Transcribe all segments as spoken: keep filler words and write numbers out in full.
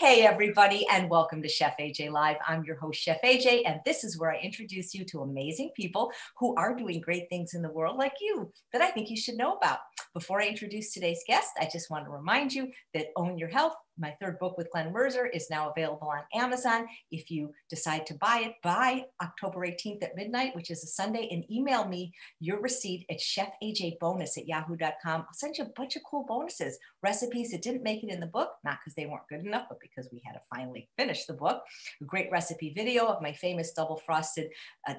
Hey, everybody, and welcome to Chef A J Live. I'm your host, Chef A J, and this is where I introduce you to amazing people who are doing great things in the world like you that I think you should know about. Before I introduce today's guest, I just want to remind you that Own Your Health, my third book with Glenn Merzer, is now available on Amazon. If you decide to buy it by October eighteenth at midnight, which is a Sunday, and email me your receipt at chef a j bonus at yahoo dot com. I'll send you a bunch of cool bonuses, recipes that didn't make it in the book, not because they weren't good enough, but because we had to finally finish the book. A great recipe video of my famous double frosted uh,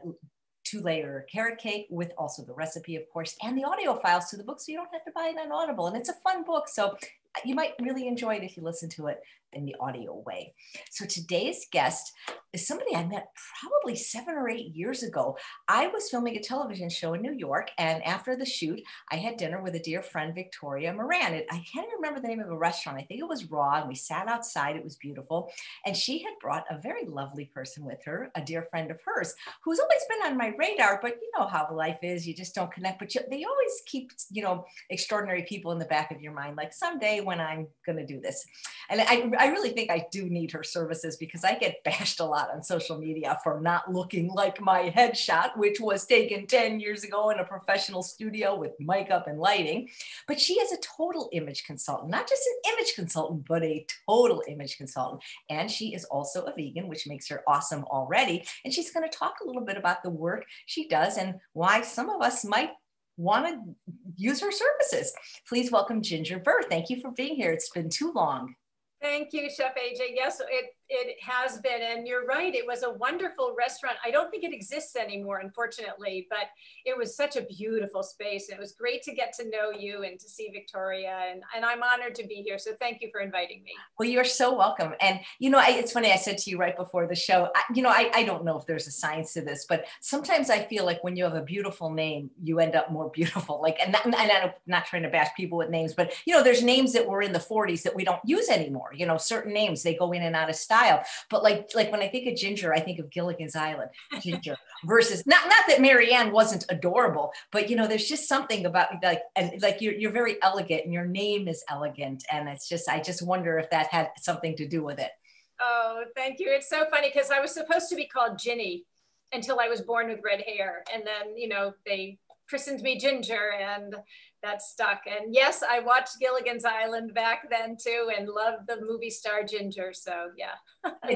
two-layer carrot cake with also the recipe, of course, and the audio files to the book, so you don't have to buy it on Audible. And it's a fun book, so you might really enjoy it if you listen to it in the audio way. So today's guest is somebody I met probably seven or eight years ago. I was filming a television show in New York, and after the shoot, I had dinner with a dear friend, Victoria Moran. And I can't remember the name of a restaurant. I think it was Raw, and we sat outside. It was beautiful. And she had brought a very lovely person with her, a dear friend of hers, who's always been on my radar, but you know how life is. You just don't connect, but you, they always keep, you know, extraordinary people in the back of your mind, like someday when I'm going to do this. And I, I really think I do need her services because I get bashed a lot on social media for not looking like my headshot, which was taken ten years ago in a professional studio with mic up and lighting. But she is a total image consultant, not just an image consultant, but a total image consultant. And she is also a vegan, which makes her awesome already. And she's going to talk a little bit about the work she does and why some of us might want to use her services. Please welcome Ginger Burr. Thank you for being here. It's been too long. Thank you, Chef A J. Yes, it, it has been. And you're right. It was a wonderful restaurant. I don't think it exists anymore, unfortunately, but it was such a beautiful space. And it was great to get to know you and to see Victoria. And, and I'm honored to be here. So thank you for inviting me. Well, you're so welcome. And, you know, I, it's funny, I said to you right before the show, I, you know, I, I don't know if there's a science to this, but sometimes I feel like when you have a beautiful name, you end up more beautiful. Like, and, not, and I'm not trying to bash people with names, but, you know, there's names that were in the forties that we don't use anymore. You know, certain names, they go in and out of style. But like, like when I think of Ginger, I think of Gilligan's Island, Ginger versus not, not that Marianne wasn't adorable, but you know, there's just something about like, and like you're, you're very elegant and your name is elegant. And it's just, I just wonder if that had something to do with it. Oh, thank you. It's so funny because I was supposed to be called Ginny until I was born with red hair. And then, you know, they christened me Ginger and that stuck. And yes, I watched Gilligan's Island back then too and loved the movie star Ginger. So yeah.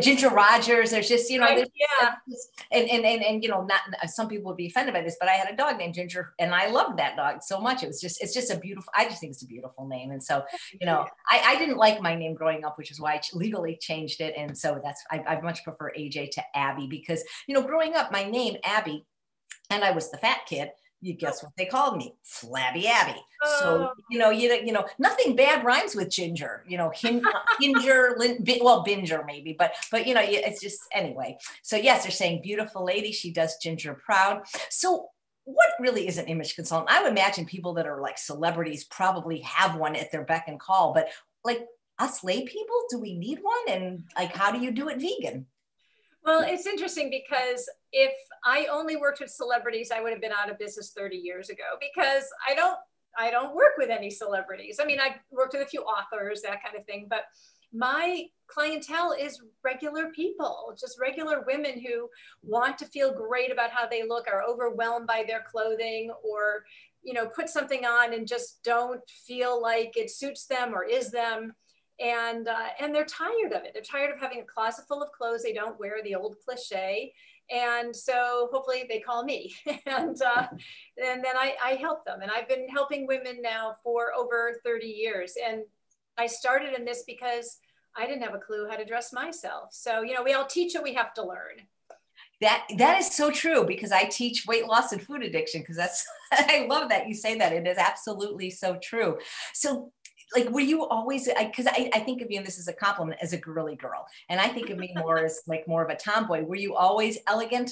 Ginger Rogers, there's just, you know, right? Yeah. Just, and, and, and, and, you know, not some people would be offended by this, but I had a dog named Ginger and I loved that dog so much. It was just, it's just a beautiful, I just think it's a beautiful name. And so, you know, yeah. I, I didn't like my name growing up, which is why I legally changed it. And so that's, I, I much prefer A J to Abby because, you know, growing up, my name, Abby, and I was the fat kid. You guess what they called me? Flabby Abby. Oh. So, you know, you, you know, nothing bad rhymes with Ginger, you know, hin, Ginger, lin, bin, well, Binger maybe, but, but, you know, it's just, anyway. So yes, they're saying beautiful lady, she does Ginger proud. So what really is an image consultant? I would imagine people that are like celebrities probably have one at their beck and call, but like us lay people, do we need one? And like, how do you do it vegan? Well, it's interesting because if I only worked with celebrities, I would have been out of business thirty years ago because I don't, I don't work with any celebrities. I mean, I've worked with a few authors, that kind of thing, but my clientele is regular people, just regular women who want to feel great about how they look, are overwhelmed by their clothing or, you know, put something on and just don't feel like it suits them or is them. And, uh, and they're tired of it. They're tired of having a closet full of clothes they don't wear, the old cliche. And so hopefully they call me and, uh, and then I, I help them. And I've been helping women now for over thirty years. And I started in this because I didn't have a clue how to dress myself. So, you know, we all teach what we have to learn. That, that is so true because I teach weight loss and food addiction because that's, I love that you say that. It is absolutely so true. So like, were you always, because I, I, I think of you, and this is a compliment, as a girly girl. And I think of me more as like more of a tomboy. Were you always elegant?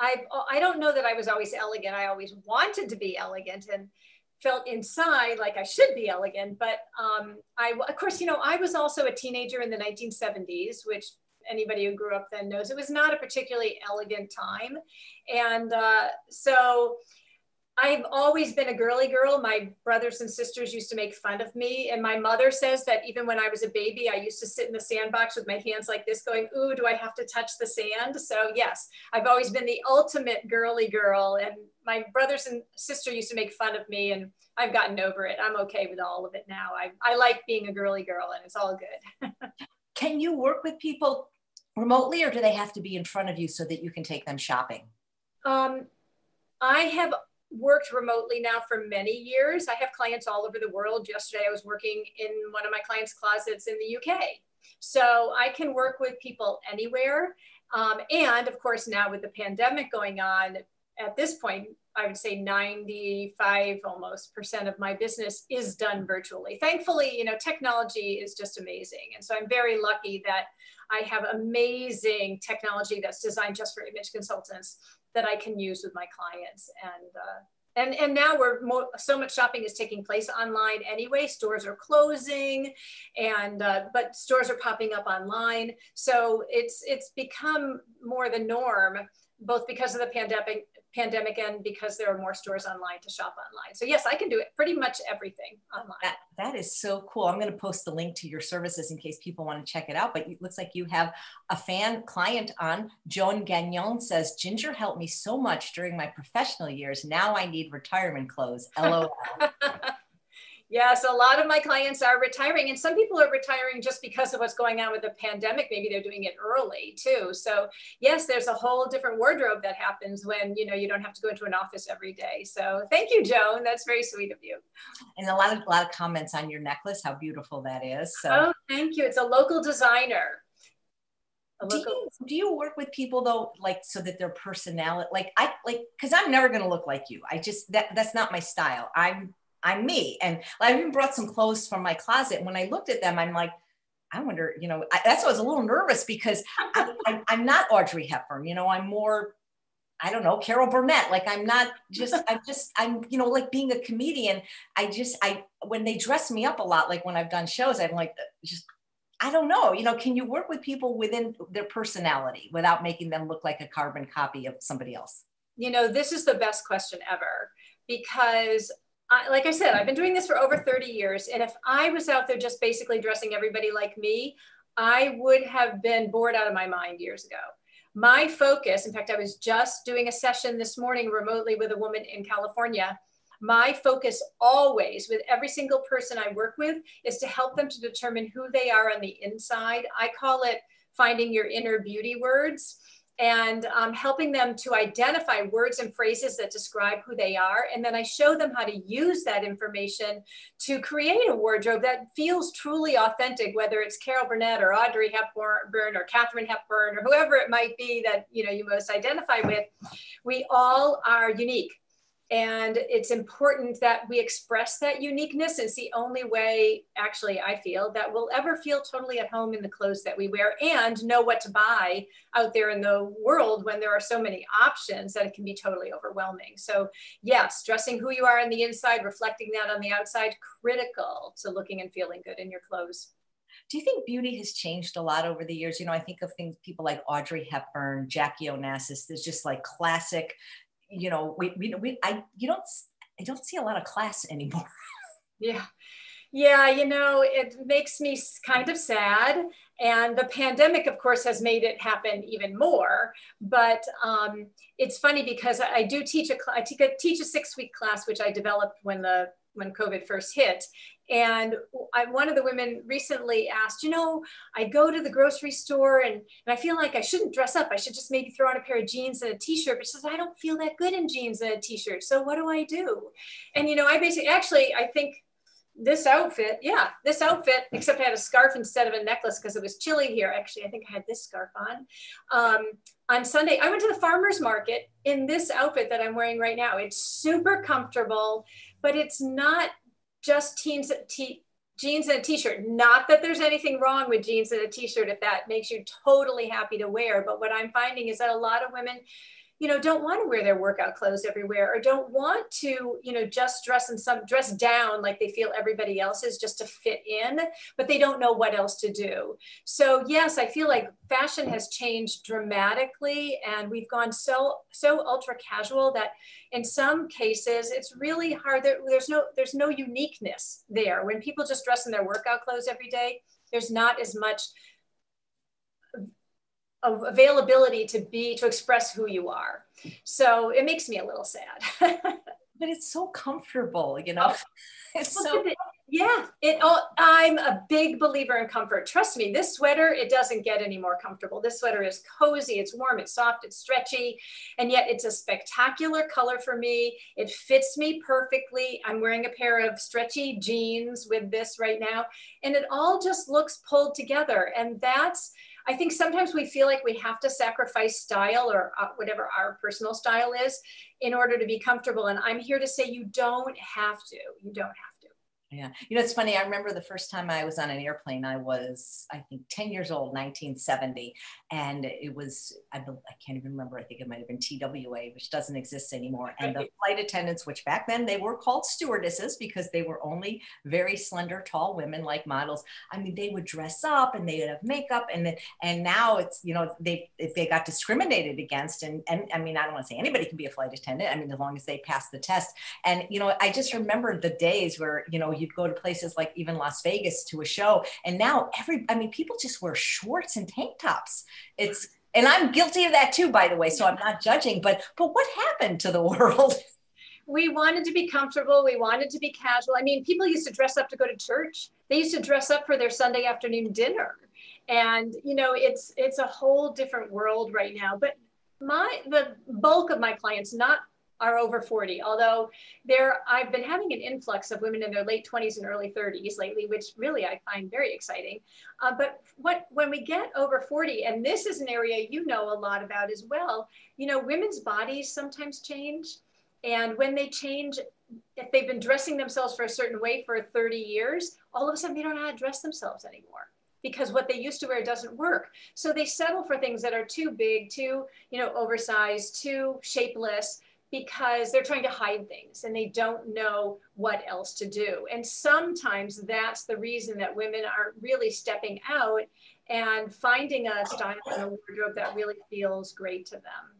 I I don't know that I was always elegant. I always wanted to be elegant and felt inside like I should be elegant. But um, I, of course, you know, I was also a teenager in the nineteen seventies, which anybody who grew up then knows it was not a particularly elegant time. And uh, so I've always been a girly girl. My brothers and sisters used to make fun of me. And my mother says that even when I was a baby, I used to sit in the sandbox with my hands like this going, ooh, do I have to touch the sand? So yes, I've always been the ultimate girly girl. And my brothers and sister used to make fun of me, and I've gotten over it. I'm okay with all of it now. I, I like being a girly girl, and it's all good. Can you work with people remotely, or do they have to be in front of you so that you can take them shopping? Um, I have worked remotely now for many years. I have clients all over the world. Yesterday I was working in one of my clients' closets in the U K. So I can work with people anywhere. Um, and of course, now with the pandemic going on, at this point, I would say ninety-five almost percent of my business is done virtually. Thankfully, you know, technology is just amazing. And so I'm very lucky that I have amazing technology that's designed just for image consultants that I can use with my clients. And uh, and, and now we're more, so much shopping is taking place online anyway. Stores are closing, and uh, but stores are popping up online. So it's it's become more the norm, both because of the pandemic, pandemic and because there are more stores online to shop online. So yes, I can do it pretty much everything online. That, that is so cool. I'm going to post the link to your services in case people want to check it out, but it looks like you have a fan client on. Joan Gagnon says, Ginger helped me so much during my professional years. Now I need retirement clothes. L O L. Yes, a lot of my clients are retiring, and some people are retiring just because of what's going on with the pandemic. Maybe they're doing it early too. So yes, there's a whole different wardrobe that happens when, you know, you don't have to go into an office every day. So thank you, Joan. That's very sweet of you. And a lot of, a lot of comments on your necklace, how beautiful that is. So. Oh, thank you. It's a local designer. A local do, you, do you work with people though, like so that their personality, like I, like, cause I'm never going to look like you. I just, that that's not my style. I'm I'm me. And I even brought some clothes from my closet. When I looked at them, I'm like, I wonder, you know, I, that's why I was a little nervous because I, I, I'm not Audrey Hepburn, you know, I'm more, I don't know, Carol Burnett. Like I'm not just, I'm just, I'm, you know, like being a comedian. I just, I, when they dress me up a lot, like when I've done shows, I'm like, just, I don't know, you know, can you work with people within their personality without making them look like a carbon copy of somebody else? You know, this is the best question ever, because I, like I said, I've been doing this for over thirty years. And if I was out there just basically dressing everybody like me, I would have been bored out of my mind years ago. My focus, in fact, I was just doing a session this morning remotely with a woman in California. My focus always with every single person I work with is to help them to determine who they are on the inside. I call it finding your inner beauty words. And um, helping them to identify words and phrases that describe who they are. And then I show them how to use that information to create a wardrobe that feels truly authentic, whether it's Carol Burnett or Audrey Hepburn or Katharine Hepburn or whoever it might be that you know you most identify with. We all are unique. And it's important that we express that uniqueness. It's the only way, actually, I feel, that we'll ever feel totally at home in the clothes that we wear and know what to buy out there in the world when there are so many options that it can be totally overwhelming. So yes, dressing who you are on the inside, reflecting that on the outside, critical to looking and feeling good in your clothes. Do you think beauty has changed a lot over the years? You know, I think of things, people like Audrey Hepburn, Jackie Onassis, there's just like classic, you know, we, we, we, I, you don't, I don't see a lot of class anymore. Yeah. Yeah. You know, it makes me kind of sad. And the pandemic, of course, has made it happen even more. But um, it's funny because I do teach a, I teach a six week class, which I developed when the, when COVID first hit. And I, one of the women recently asked, you know, I go to the grocery store and, and I feel like I shouldn't dress up. I should just maybe throw on a pair of jeans and a t-shirt. But she says, I don't feel that good in jeans and a t-shirt. So what do I do? And, you know, I basically, actually, I think this outfit, yeah, this outfit, except I had a scarf instead of a necklace because it was chilly here. Actually, I think I had this scarf on. Um, on Sunday, I went to the farmer's market in this outfit that I'm wearing right now. It's super comfortable, but it's not just jeans, t jeans and a t-shirt. Not that there's anything wrong with jeans and a t-shirt if that makes you totally happy to wear. But what I'm finding is that a lot of women you know, don't want to wear their workout clothes everywhere, or don't want to, you know, just dress in some dress down like they feel everybody else is just to fit in, but they don't know what else to do. So yes, I feel like fashion has changed dramatically, and we've gone so, so ultra casual that in some cases it's really hard. There, there's no, there's no uniqueness there. When people just dress in their workout clothes every day, there's not as much of availability to be, to express who you are. So it makes me a little sad. But it's so comfortable, you know? It's so, yeah, it all, I'm a big believer in comfort. Trust me, this sweater, it doesn't get any more comfortable. This sweater is cozy, it's warm, it's soft, it's stretchy, and yet it's a spectacular color for me. It fits me perfectly. I'm wearing a pair of stretchy jeans with this right now, and it all just looks pulled together. And that's, I think sometimes we feel like we have to sacrifice style or uh, whatever our personal style is in order to be comfortable. And I'm here to say, you don't have to, you don't have to. Yeah. You know, it's funny. I remember the first time I was on an airplane, I was, I think ten years old, nineteen seventy. And it was, I, I can't even remember. I think it might've been T W A, which doesn't exist anymore. And the flight attendants, which back then they were called stewardesses because they were only very slender, tall women like models. I mean, they would dress up and they would have makeup, and then, and now it's, you know, they, they got discriminated against. And, and I mean, I don't want to say anybody can be a flight attendant. I mean, as long as they pass the test. And, you know, I just remember the days where, you know, you'd go to places like even Las Vegas to a show. And now every, I mean, people just wear shorts and tank tops. It's, and I'm guilty of that too, by the way. So I'm not judging, but, but what happened to the world? We wanted to be comfortable. We wanted to be casual. I mean, people used to dress up to go to church. They used to dress up for their Sunday afternoon dinner. And, you know, it's, it's a whole different world right now, but my, the bulk of my clients, not are over forty, although there, I've been having an influx of women in their late twenties and early thirties lately, which really I find very exciting. Uh, but what when we get over forty, and this is an area you know a lot about as well, you know, women's bodies sometimes change. And when they change, if they've been dressing themselves for a certain way for thirty years, all of a sudden they don't know how to dress themselves anymore, because what they used to wear doesn't work. So they settle for things that are too big, too, you know, oversized, too shapeless, because they're trying to hide things and they don't know what else to do. And sometimes that's the reason that women aren't really stepping out and finding a style and a wardrobe that really feels great to them.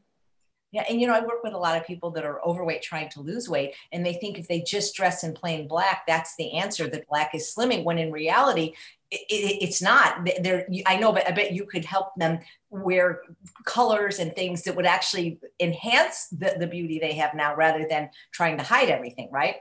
Yeah. And, you know, I work with a lot of people that are overweight trying to lose weight, and they think if they just dress in plain black, that's the answer, that black is slimming, when in reality, It, it, it's not there. I know, but I bet you could help them wear colors and things that would actually enhance the, the beauty they have now, rather than trying to hide everything, right?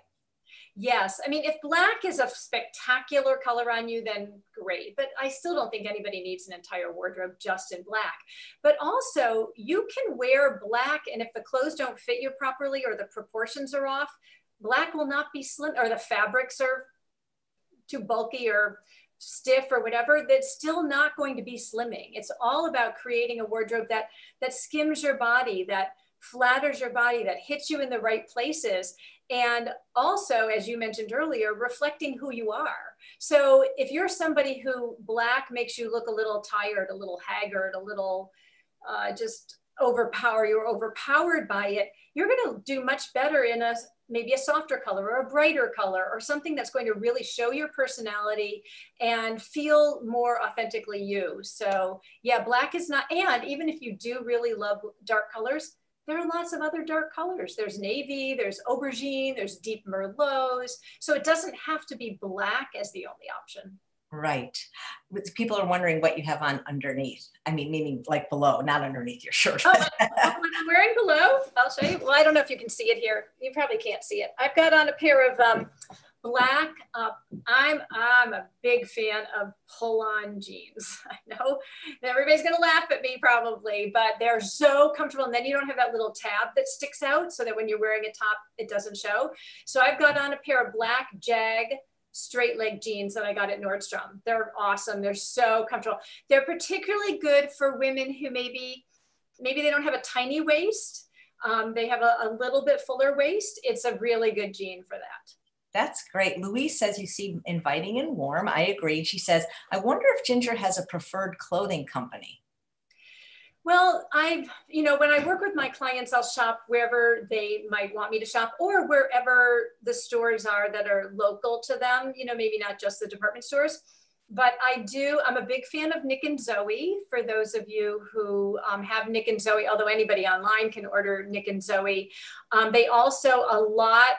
Yes. I mean, if black is a spectacular color on you, then great. But I still don't think anybody needs an entire wardrobe just in black. But also, you can wear black, and if the clothes don't fit you properly or the proportions are off, black will not be slim, or the fabrics are too bulky or stiff or whatever, that's still not going to be slimming. It's all about creating a wardrobe that that skims your body, that flatters your body, that hits you in the right places. And also, as you mentioned earlier, reflecting who you are. So if you're somebody who black makes you look a little tired, a little haggard, a little uh, just overpower, you're overpowered by it, you're going to do much better in a maybe a softer color or a brighter color, or something that's going to really show your personality and feel more authentically you. So yeah, black is not, and even if you do really love dark colors, there are lots of other dark colors. There's navy, there's aubergine, there's deep merlots. So it doesn't have to be black as the only option. Right. People are wondering what you have on underneath. I mean, meaning like below, not underneath your shirt. Oh, what I'm wearing below, I'll show you. Well, I don't know if you can see it here. You probably can't see it. I've got on a pair of um, black. Uh, I'm, I'm a big fan of pull-on jeans. I know everybody's going to laugh at me probably, but they're so comfortable. And then you don't have that little tab that sticks out, so that when you're wearing a top, it doesn't show. So I've got on a pair of black Jag straight leg jeans that I got at Nordstrom. They're awesome. They're so comfortable. They're particularly good for women who maybe, maybe they don't have a tiny waist. Um, they have a, a little bit fuller waist. It's a really good jean for that. That's great. Louise says you seem inviting and warm. I agree. She says, I wonder if Ginger has a preferred clothing company. Well, I've, you know, when I work with my clients, I'll shop wherever they might want me to shop or wherever the stores are that are local to them, you know, maybe not just the department stores. But I do, I'm a big fan of Nick and Zoe, for those of you who um, have Nick and Zoe, although anybody online can order Nick and Zoe. Um, they also, a lot,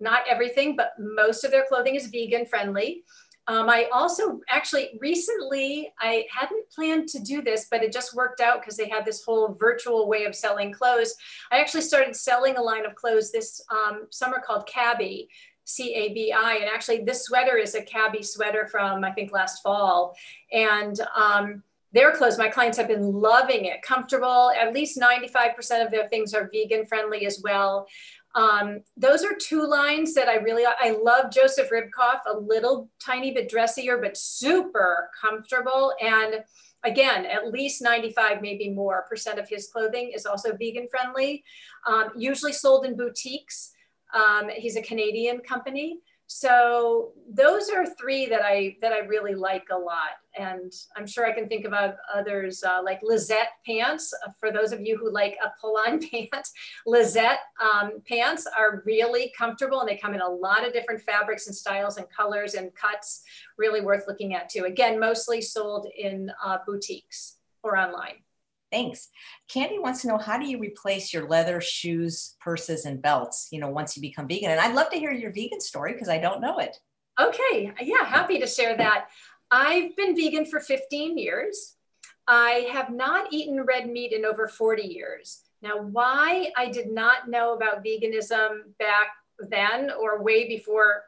not everything, but most of their clothing is vegan friendly. Um, I also actually recently, I hadn't planned to do this, but it just worked out because they had this whole virtual way of selling clothes. I actually started selling a line of clothes this um, summer called Cabi, C A B I. And actually this sweater is a Cabi sweater from, I think, last fall. And um, their clothes, my clients have been loving it. Comfortable, at least ninety-five percent of their things are vegan friendly as well. Um, those are two lines that I really, I love Joseph Ribkoff, a little tiny bit dressier, but super comfortable. And again, at least ninety-five, maybe more percent of his clothing is also vegan friendly, um, usually sold in boutiques. Um, he's a Canadian company. So those are three that I, that I really like a lot. And I'm sure I can think of others uh, like Lizette pants. For those of you who like a pull-on pant, Lizette um, pants are really comfortable and they come in a lot of different fabrics and styles and colors and cuts, really worth looking at too. Again, mostly sold in uh, boutiques or online. Thanks. Candy wants to know, how do you replace your leather shoes, purses, and belts, you know, once you become vegan? And I'd love to hear your vegan story because I don't know it. Okay. Yeah. Happy to share that. I've been vegan for fifteen years. I have not eaten red meat in over forty years. Now, why I did not know about veganism back then or way before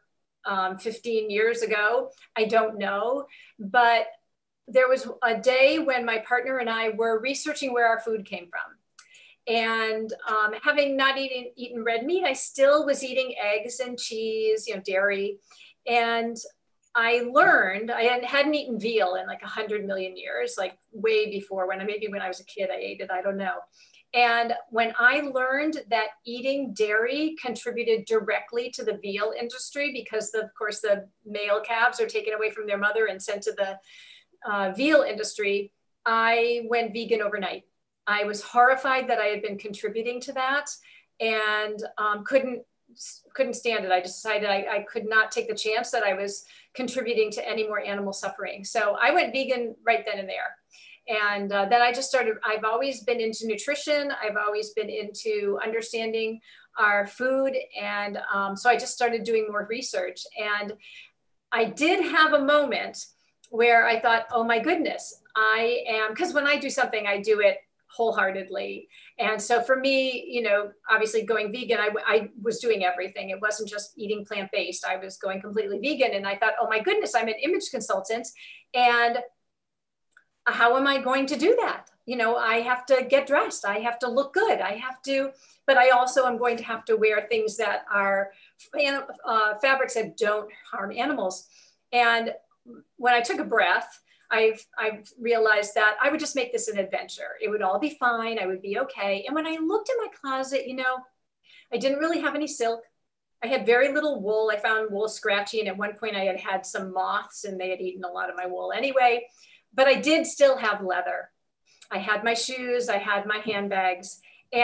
um, fifteen years ago, I don't know. But there was a day when my partner and I were researching where our food came from. And um, having not eaten, eaten red meat, I still was eating eggs and cheese, you know, dairy. And I learned, I hadn't eaten veal in like a hundred million years, like way before when I, maybe when I was a kid, I ate it, I don't know. And when I learned that eating dairy contributed directly to the veal industry, because the, of course the male calves are taken away from their mother and sent to the Uh, veal industry, I went vegan overnight. I was horrified that I had been contributing to that and um, couldn't couldn't stand it. I just decided I, I could not take the chance that I was contributing to any more animal suffering. So I went vegan right then and there. And uh, then I just started, I've always been into nutrition. I've always been into understanding our food. And um, so I just started doing more research. And I did have a moment where I thought, oh my goodness, I am, because when I do something, I do it wholeheartedly. And so for me, you know, obviously going vegan, I, I was doing everything. It wasn't just eating plant-based. I was going completely vegan. And I thought, oh my goodness, I'm an image consultant. And how am I going to do that? You know, I have to get dressed. I have to look good. I have to, but I also am going to have to wear things that are uh, fabrics that don't harm animals. And when I took a breath, I've, I've realized that I would just make this an adventure. It would all be fine. I would be okay. And when I looked in my closet, you know, I didn't really have any silk. I had very little wool. I found wool scratchy. And at one point I had had some moths and they had eaten a lot of my wool anyway, but I did still have leather. I had my shoes. I had my handbags.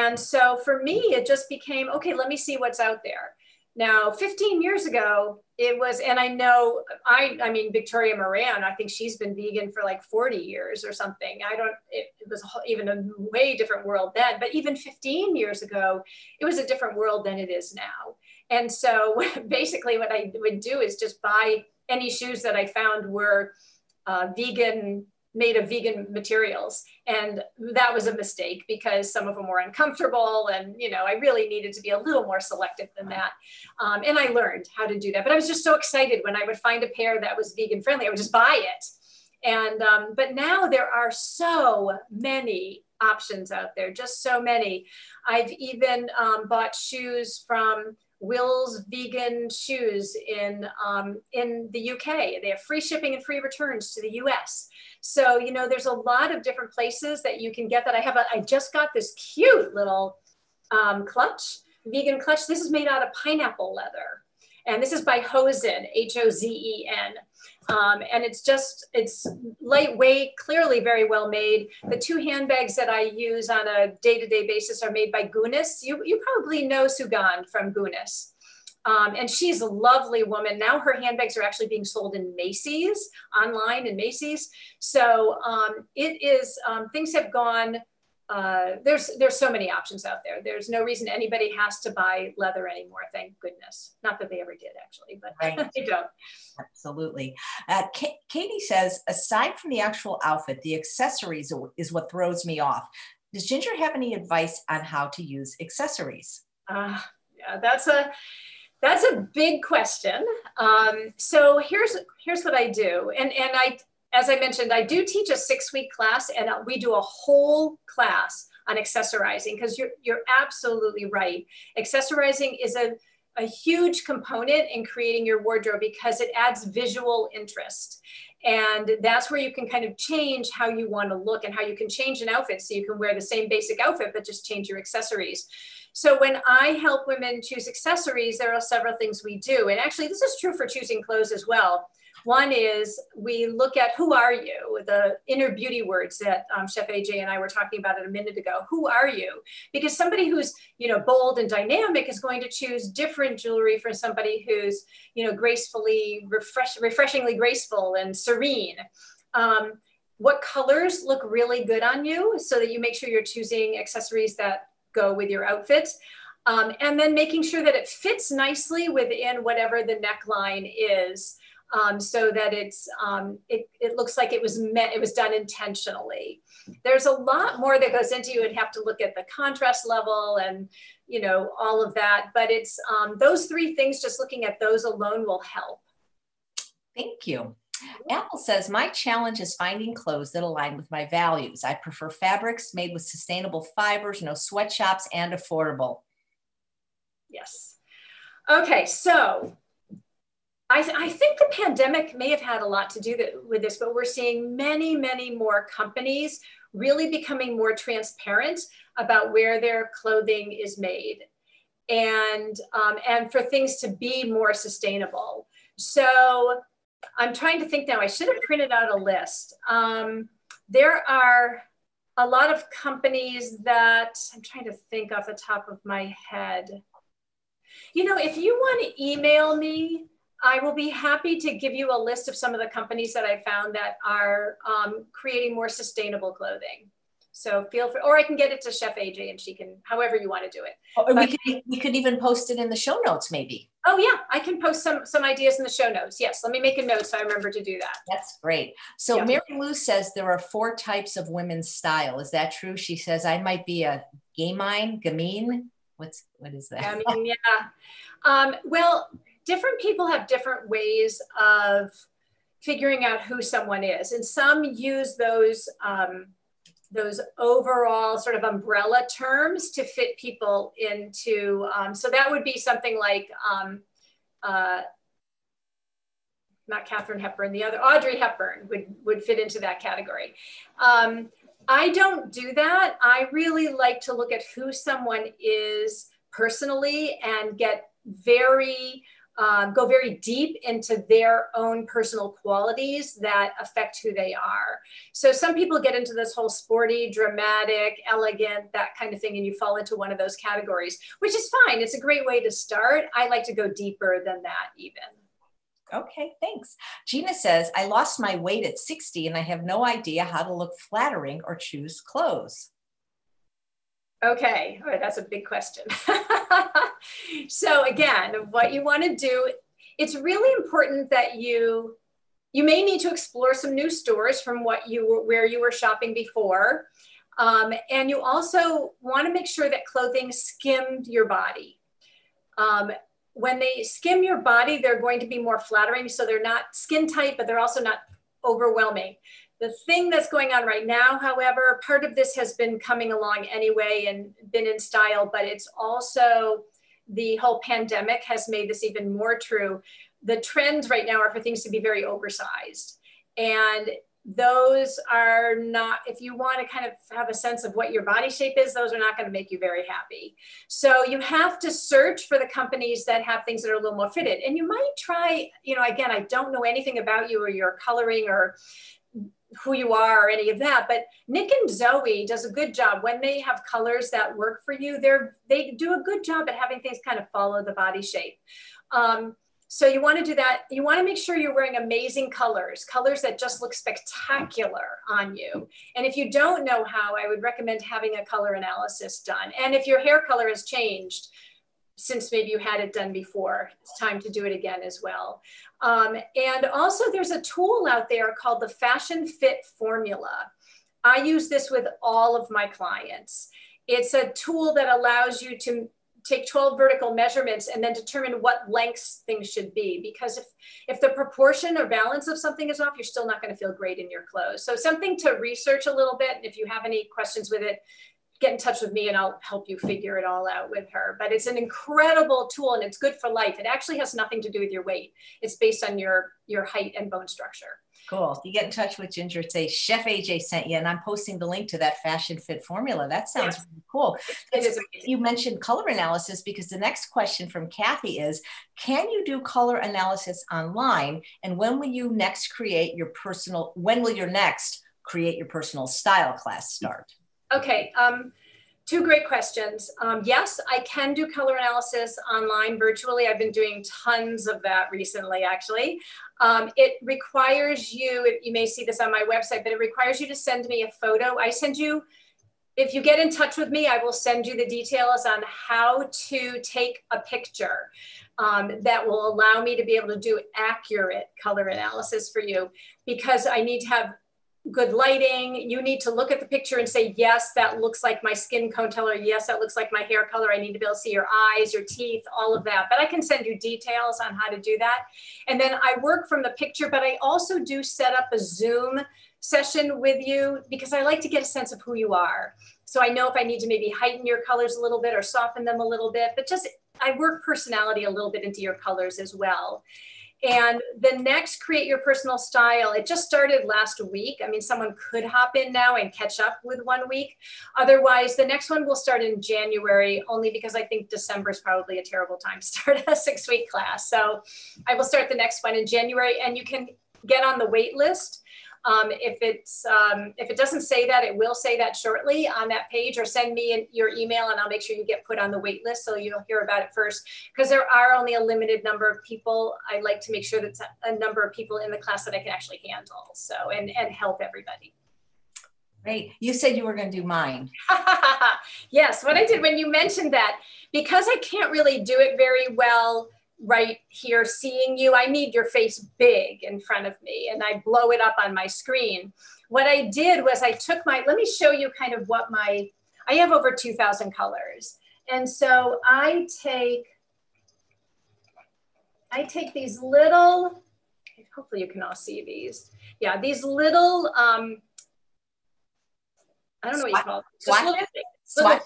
And so for me, it just became, okay, let me see what's out there. Now, fifteen years ago, it was, and I know, I, I mean, Victoria Moran, I think she's been vegan for like forty years or something. I don't, it, it was even a way different world then, but even fifteen years ago, it was a different world than it is now. And so basically what I would do is just buy any shoes that I found were uh, vegan, made of vegan materials. And that was a mistake because some of them were uncomfortable. And, you know, I really needed to be a little more selective than that. Um, and I learned how to do that, but I was just so excited when I would find a pair that was vegan friendly, I would just buy it. And, um, but now there are so many options out there, just so many. I've even um, bought shoes from Will's vegan shoes in, um, in the U K. They have free shipping and free returns to the U S. So, you know, there's a lot of different places that you can get that. I have a, I just got this cute little um, clutch, vegan clutch. This is made out of pineapple leather. And this is by Hosen, H O Z E N. Um, and it's just, it's lightweight, clearly very well made. The two handbags that I use on a day-to-day basis are made by Gunis. You, you probably know Sugan from Gunis. Um, and she's a lovely woman. Now her handbags are actually being sold in Macy's, online in Macy's. So um, it is, um, things have gone, uh, there's, there's so many options out there. There's no reason anybody has to buy leather anymore, thank goodness. Not that they ever did actually, but right. They don't. Absolutely. Uh, K- Katie says, aside from the actual outfit, the accessories is what throws me off. Does Ginger have any advice on how to use accessories? Uh, yeah, that's a... That's a big question. Um, so here's here's what I do, and and I, as I mentioned, I do teach a six week class, and we do a whole class on accessorizing because you're you're absolutely right. Accessorizing is a a huge component in creating your wardrobe because it adds visual interest. And that's where you can kind of change how you want to look and how you can change an outfit. So you can wear the same basic outfit, but just change your accessories. So when I help women choose accessories, there are several things we do. And actually, this is true for choosing clothes as well. One is we look at who are you, the inner beauty words that um, Chef A J and I were talking about a minute ago. Who are you? Because somebody who's, you know, bold and dynamic is going to choose different jewelry from somebody who's, you know, gracefully, refresh, refreshingly graceful and serene. Um, what colors look really good on you so that you make sure you're choosing accessories that go with your outfit. Um, and then making sure that it fits nicely within whatever the neckline is. Um, so that it's, um, it, it looks like it was meant, it was done intentionally. There's a lot more that goes into you. You'd have to look at the contrast level and, you know, all of that, but it's, um, those three things, just looking at those alone will help. Thank you. Apple says, my challenge is finding clothes that align with my values. I prefer fabrics made with sustainable fibers, no sweatshops, and affordable. Yes. Okay. So I, th I think the pandemic may have had a lot to do th with this, but we're seeing many, many more companies really becoming more transparent about where their clothing is made and, um, and for things to be more sustainable. So I'm trying to think now, I should have printed out a list. Um, there are a lot of companies that, I'm trying to think off the top of my head. You know, if you want to email me, I will be happy to give you a list of some of the companies that I found that are um, creating more sustainable clothing. So feel free, or I can get it to Chef A J and she can, however you want to do it. Or but, we, could, we could even post it in the show notes maybe. Oh yeah, I can post some, some ideas in the show notes. Yes, let me make a note so I remember to do that. That's great. So yeah. Mary Lou says there are four types of women's style. Is that true? She says, I might be a gamine, gamine. What's, what is that? I mean, yeah. Um, well, different people have different ways of figuring out who someone is. And some use those, um, those overall sort of umbrella terms to fit people into, um, so that would be something like, um, uh, not Katharine Hepburn, the other, Audrey Hepburn would, would fit into that category. Um, I don't do that. I really like to look at who someone is personally and get very, Um, go very deep into their own personal qualities that affect who they are. So some people get into this whole sporty, dramatic, elegant, that kind of thing, and you fall into one of those categories, which is fine. It's a great way to start. I like to go deeper than that even. Okay, thanks. Gina says, I lost my weight at sixty and I have no idea how to look flattering or choose clothes. Okay, all right, that's a big question. So again, what you want to do, it's really important that you, you may need to explore some new stores from what you were, where you were shopping before. Um, and you also want to make sure that clothing skimmed your body. Um, when they skim your body, they're going to be more flattering. So they're not skin tight, but they're also not overwhelming. The thing that's going on right now, however, part of this has been coming along anyway and been in style, but it's also the whole pandemic has made this even more true. The trends right now are for things to be very oversized. And those are not, if you want to kind of have a sense of what your body shape is, those are not going to make you very happy. So you have to search for the companies that have things that are a little more fitted. And you might try, you know, again, I don't know anything about you or your coloring or who you are or any of that, but Nick and Zoe does a good job when they have colors that work for you. They're, they do a good job at having things kind of follow the body shape. Um, So you want to do that. You want to make sure you're wearing amazing colors, colors that just look spectacular on you. And if you don't know how, I would recommend having a color analysis done. And if your hair color has changed since maybe you had it done before, it's time to do it again as well. Um, and also there's a tool out there called the Fashion Fit Formula. I use this with all of my clients. It's a tool that allows you to take twelve vertical measurements and then determine what lengths things should be. Because if, if the proportion or balance of something is off, you're still not going to feel great in your clothes. So something to research a little bit. And if you have any questions with it, get in touch with me and I'll help you figure it all out with her. But it's an incredible tool and it's good for life. It actually has nothing to do with your weight. It's based on your, your height and bone structure. Cool. You get in touch with Ginger and say, Chef A J sent you, and I'm posting the link to that Fashion Fit Formula. That sounds yes. really cool. It is. You mentioned color analysis because the next question from Kathy is, can you do color analysis online? And when will you next create your personal, when will your next create your personal style class start? Okay. Um, Two great questions. Um, yes, I can do color analysis online virtually. I've been doing tons of that recently, actually. Um, it requires you, you may see this on my website, but it requires you to send me a photo. I send you, if you get in touch with me, I will send you the details on how to take a picture um, that will allow me to be able to do accurate color analysis for you, because I need to have good lighting. You need to look at the picture and say, yes, that looks like my skin color. Yes, that looks like my hair color. I need to be able to see your eyes, your teeth, all of that. But I can send you details on how to do that. And then I work from the picture, but I also do set up a Zoom session with you because I like to get a sense of who you are. So I know if I need to maybe heighten your colors a little bit or soften them a little bit, but just I work personality a little bit into your colors as well. And the next, create your personal style. It just started last week. I mean, someone could hop in now and catch up with one week. Otherwise, the next one will start in January, only because I think December is probably a terrible time to start a six-week class. So I will start the next one in January, and you can get on the wait list. Um, if, it's, um, if it doesn't say that, it will say that shortly on that page, or send me an, your email and I'll make sure you get put on the wait list so you'll hear about it first, because there are only a limited number of people. I like to make sure that's a number of people in the class that I can actually handle, so and, and help everybody. Great. You said you were going to do mine. Yes, what I did when you mentioned that, because I can't really do it very well right here seeing you, I need your face big in front of me and I blow it up on my screen. What I did was I took my, let me show you kind of what my, I have over two thousand colors. And so I take, I take these little, hopefully you can all see these. Yeah, these little, um, I don't know what you call them. Just little things, little things.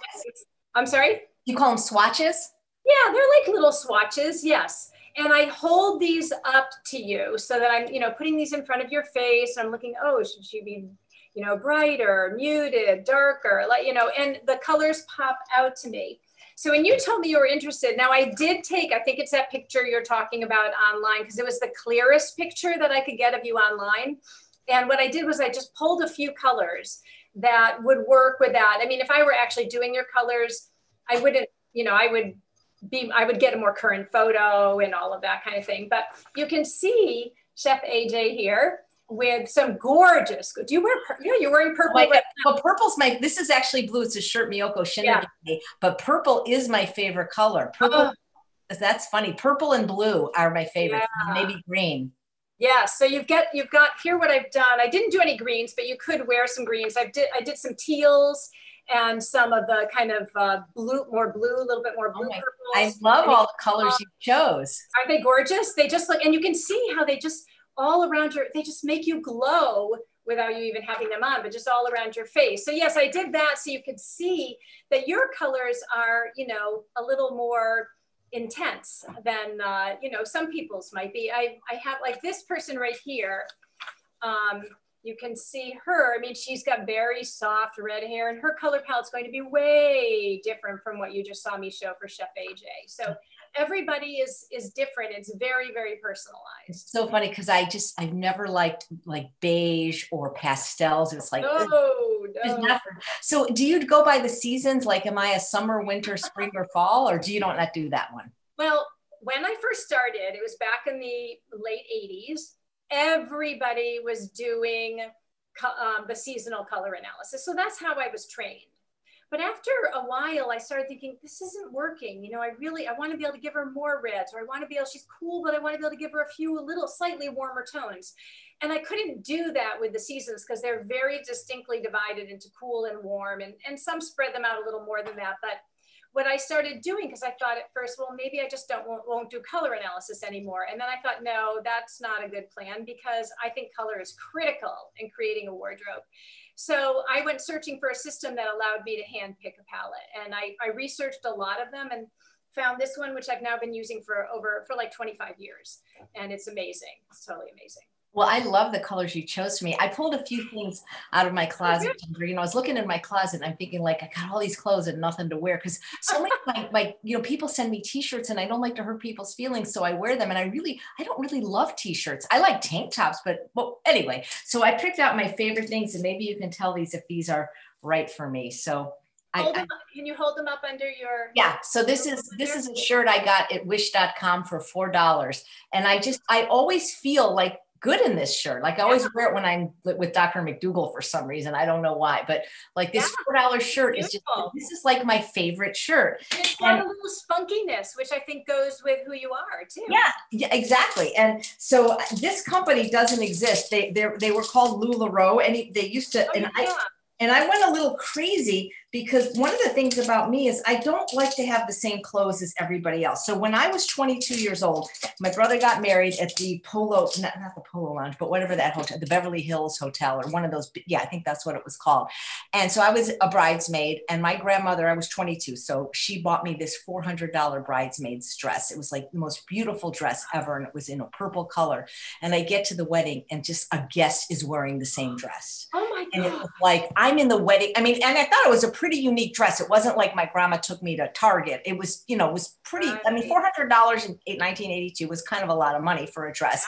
I'm sorry? You call them swatches? Yeah, they're like little swatches, yes. And I hold these up to you so that I'm, you know, putting these in front of your face. I'm looking, oh, should she be, you know, brighter, muted, darker, like, you know, and the colors pop out to me. So when you told me you were interested, now I did take, I think it's that picture you're talking about online, because it was the clearest picture that I could get of you online. And what I did was I just pulled a few colors that would work with that. I mean, if I were actually doing your colors, I wouldn't, you know, I would Be, I would get a more current photo and all of that kind of thing. But you can see Chef A J here with some gorgeous, do you wear, yeah, you're wearing purple. Oh, right, but purple's my, this is actually blue. It's a shirt Miyoko Shindagi, yeah. But purple is my favorite color. Purple, oh. That's funny. Purple and blue are my favorite, yeah. Maybe green. Yeah, so you've got, you've got here what I've done. I didn't do any greens, but you could wear some greens. I did, I did some teals and some of the kind of uh, blue, more blue, a little bit more blue. Oh, purples. I love all the colors um, you chose. Aren't they gorgeous? They just look, and you can see how they just all around your, they just make you glow without you even having them on, but just all around your face. So yes, I did that so you could see that your colors are, you know, a little more intense than, uh, you know, some people's might be. I, I have like this person right here. Um, You can see her. I mean, she's got very soft red hair, and her color palette's going to be way different from what you just saw me show for Chef A J. So everybody is is different. It's very, very personalized. It's so funny because I just, I've never liked like beige or pastels. It's like, no, no. So do you go by the seasons? Like, am I a summer, winter, spring, or fall, or do you not, not do that one? Well, when I first started, it was back in the late eighties. Everybody was doing um, the seasonal color analysis. So that's how I was trained. But after a while, I started thinking, this isn't working. You know, I really, I want to be able to give her more reds, or I want to be able, she's cool, but I want to be able to give her a few, a little slightly warmer tones. And I couldn't do that with the seasons because they're very distinctly divided into cool and warm. And, and some spread them out a little more than that. But what I started doing, because I thought at first, well, maybe I just don't won't, won't do color analysis anymore. And then I thought, no, that's not a good plan, because I think color is critical in creating a wardrobe. So I went searching for a system that allowed me to hand pick a palette. And I, I researched a lot of them and found this one, which I've now been using for over for like twenty-five years. And it's amazing. It's totally amazing. Well, I love the colors you chose for me. I pulled a few things out of my closet. You know, I was looking in my closet and I'm thinking, like, I got all these clothes and nothing to wear. Cause so many my, my, you know, people send me t-shirts and I don't like to hurt people's feelings. So I wear them. And I really, I don't really love t-shirts. I like tank tops, but well, anyway, so I picked out my favorite things, and maybe you can tell these if these are right for me. So I, I, can you hold them up under your? Yeah. So this is, this is a shirt I got at Wish dot com for four dollars. And I just, I always feel like good in this shirt. Like I always yeah. wear it when I'm with Doctor McDougall for some reason. I don't know why, but like this yeah. four dollar shirt Beautiful. Is just, this is like my favorite shirt. And it's got and, a little spunkiness, which I think goes with who you are too. Yeah, yeah, exactly. And so this company doesn't exist. They they, they were called LuLaRoe, and they used to, oh, and yeah. I, And I went a little crazy because one of the things about me is I don't like to have the same clothes as everybody else. So when I was twenty-two years old, my brother got married at the Polo, not, not the Polo Lounge, but whatever that hotel, the Beverly Hills Hotel or one of those. Yeah, I think that's what it was called. And so I was a bridesmaid, and my grandmother, I was twenty-two. So she bought me this four hundred dollar bridesmaid's dress. It was like the most beautiful dress ever. And it was in a purple color. And I get to the wedding and just a guest is wearing the same dress. Oh my God. And it was like, I I'm in the wedding. I mean, and I thought it was a pretty unique dress. It wasn't like my grandma took me to Target. It was, you know, it was pretty, I mean, four hundred dollars in nineteen eighty-two was kind of a lot of money for a dress.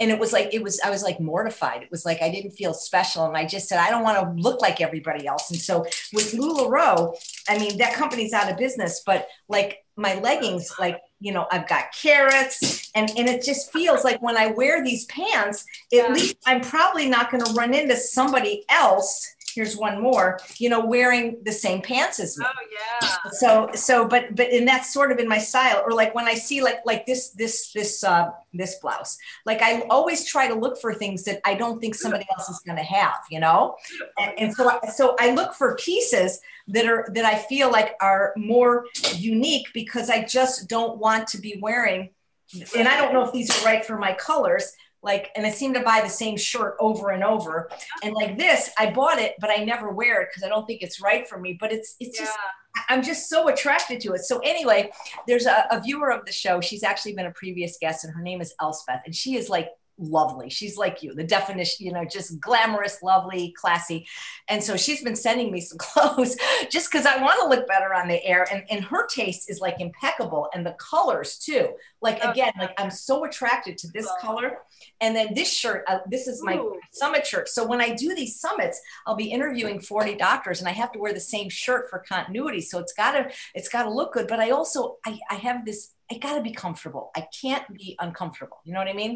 And it was like, it was, I was like mortified. It was like, I didn't feel special. And I just said, I don't want to look like everybody else. And so with LuLaRoe, I mean, that company's out of business, but like my leggings, like, you know, I've got carrots, and, and it just feels like when I wear these pants, at least I'm probably not going to run into somebody else. Here's one more, you know, wearing the same pants as me. Oh yeah. So, so, but, but, and that's sort of in my style, or like when I see like, like this, this, this, uh, this blouse, like I always try to look for things that I don't think somebody else is going to have, you know? And, and so, I, so I look for pieces that are, that I feel like are more unique, because I just don't want to be wearing, and I don't know if these are right for my colors. Like, and I seem to buy the same shirt over and over. And like this, I bought it, but I never wear it because I don't think it's right for me, but it's, it's yeah. just, I'm just so attracted to it. So anyway, there's a, a viewer of the show. She's actually been a previous guest, and her name is Elspeth. And she is like lovely. She's like you, the definition, you know, just glamorous, lovely, classy. And so she's been sending me some clothes just because I want to look better on the air. And, and her taste is like impeccable. And the colors too. Like, again, like I'm so attracted to this color. And then this shirt, uh, this is my Ooh. Summit shirt. So when I do these summits, I'll be interviewing forty doctors, and I have to wear the same shirt for continuity. So it's gotta, it's gotta look good. But I also, I, I have this, I gotta be comfortable. I can't be uncomfortable. You know what I mean?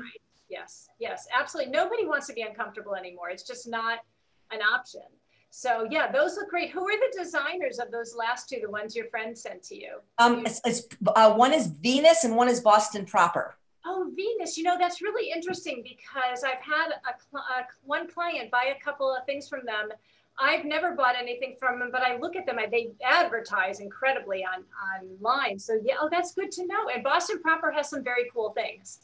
Yes, yes, absolutely. Nobody wants to be uncomfortable anymore. It's just not an option. So yeah, those look great. Who are the designers of those last two, the ones your friend sent to you? Um, it's, it's, uh, one is Venus and one is Boston Proper. Oh, Venus, you know, that's really interesting, because I've had a, a, one client buy a couple of things from them. I've never bought anything from them, but I look at them, and they advertise incredibly on online. So yeah, oh, that's good to know. And Boston Proper has some very cool things.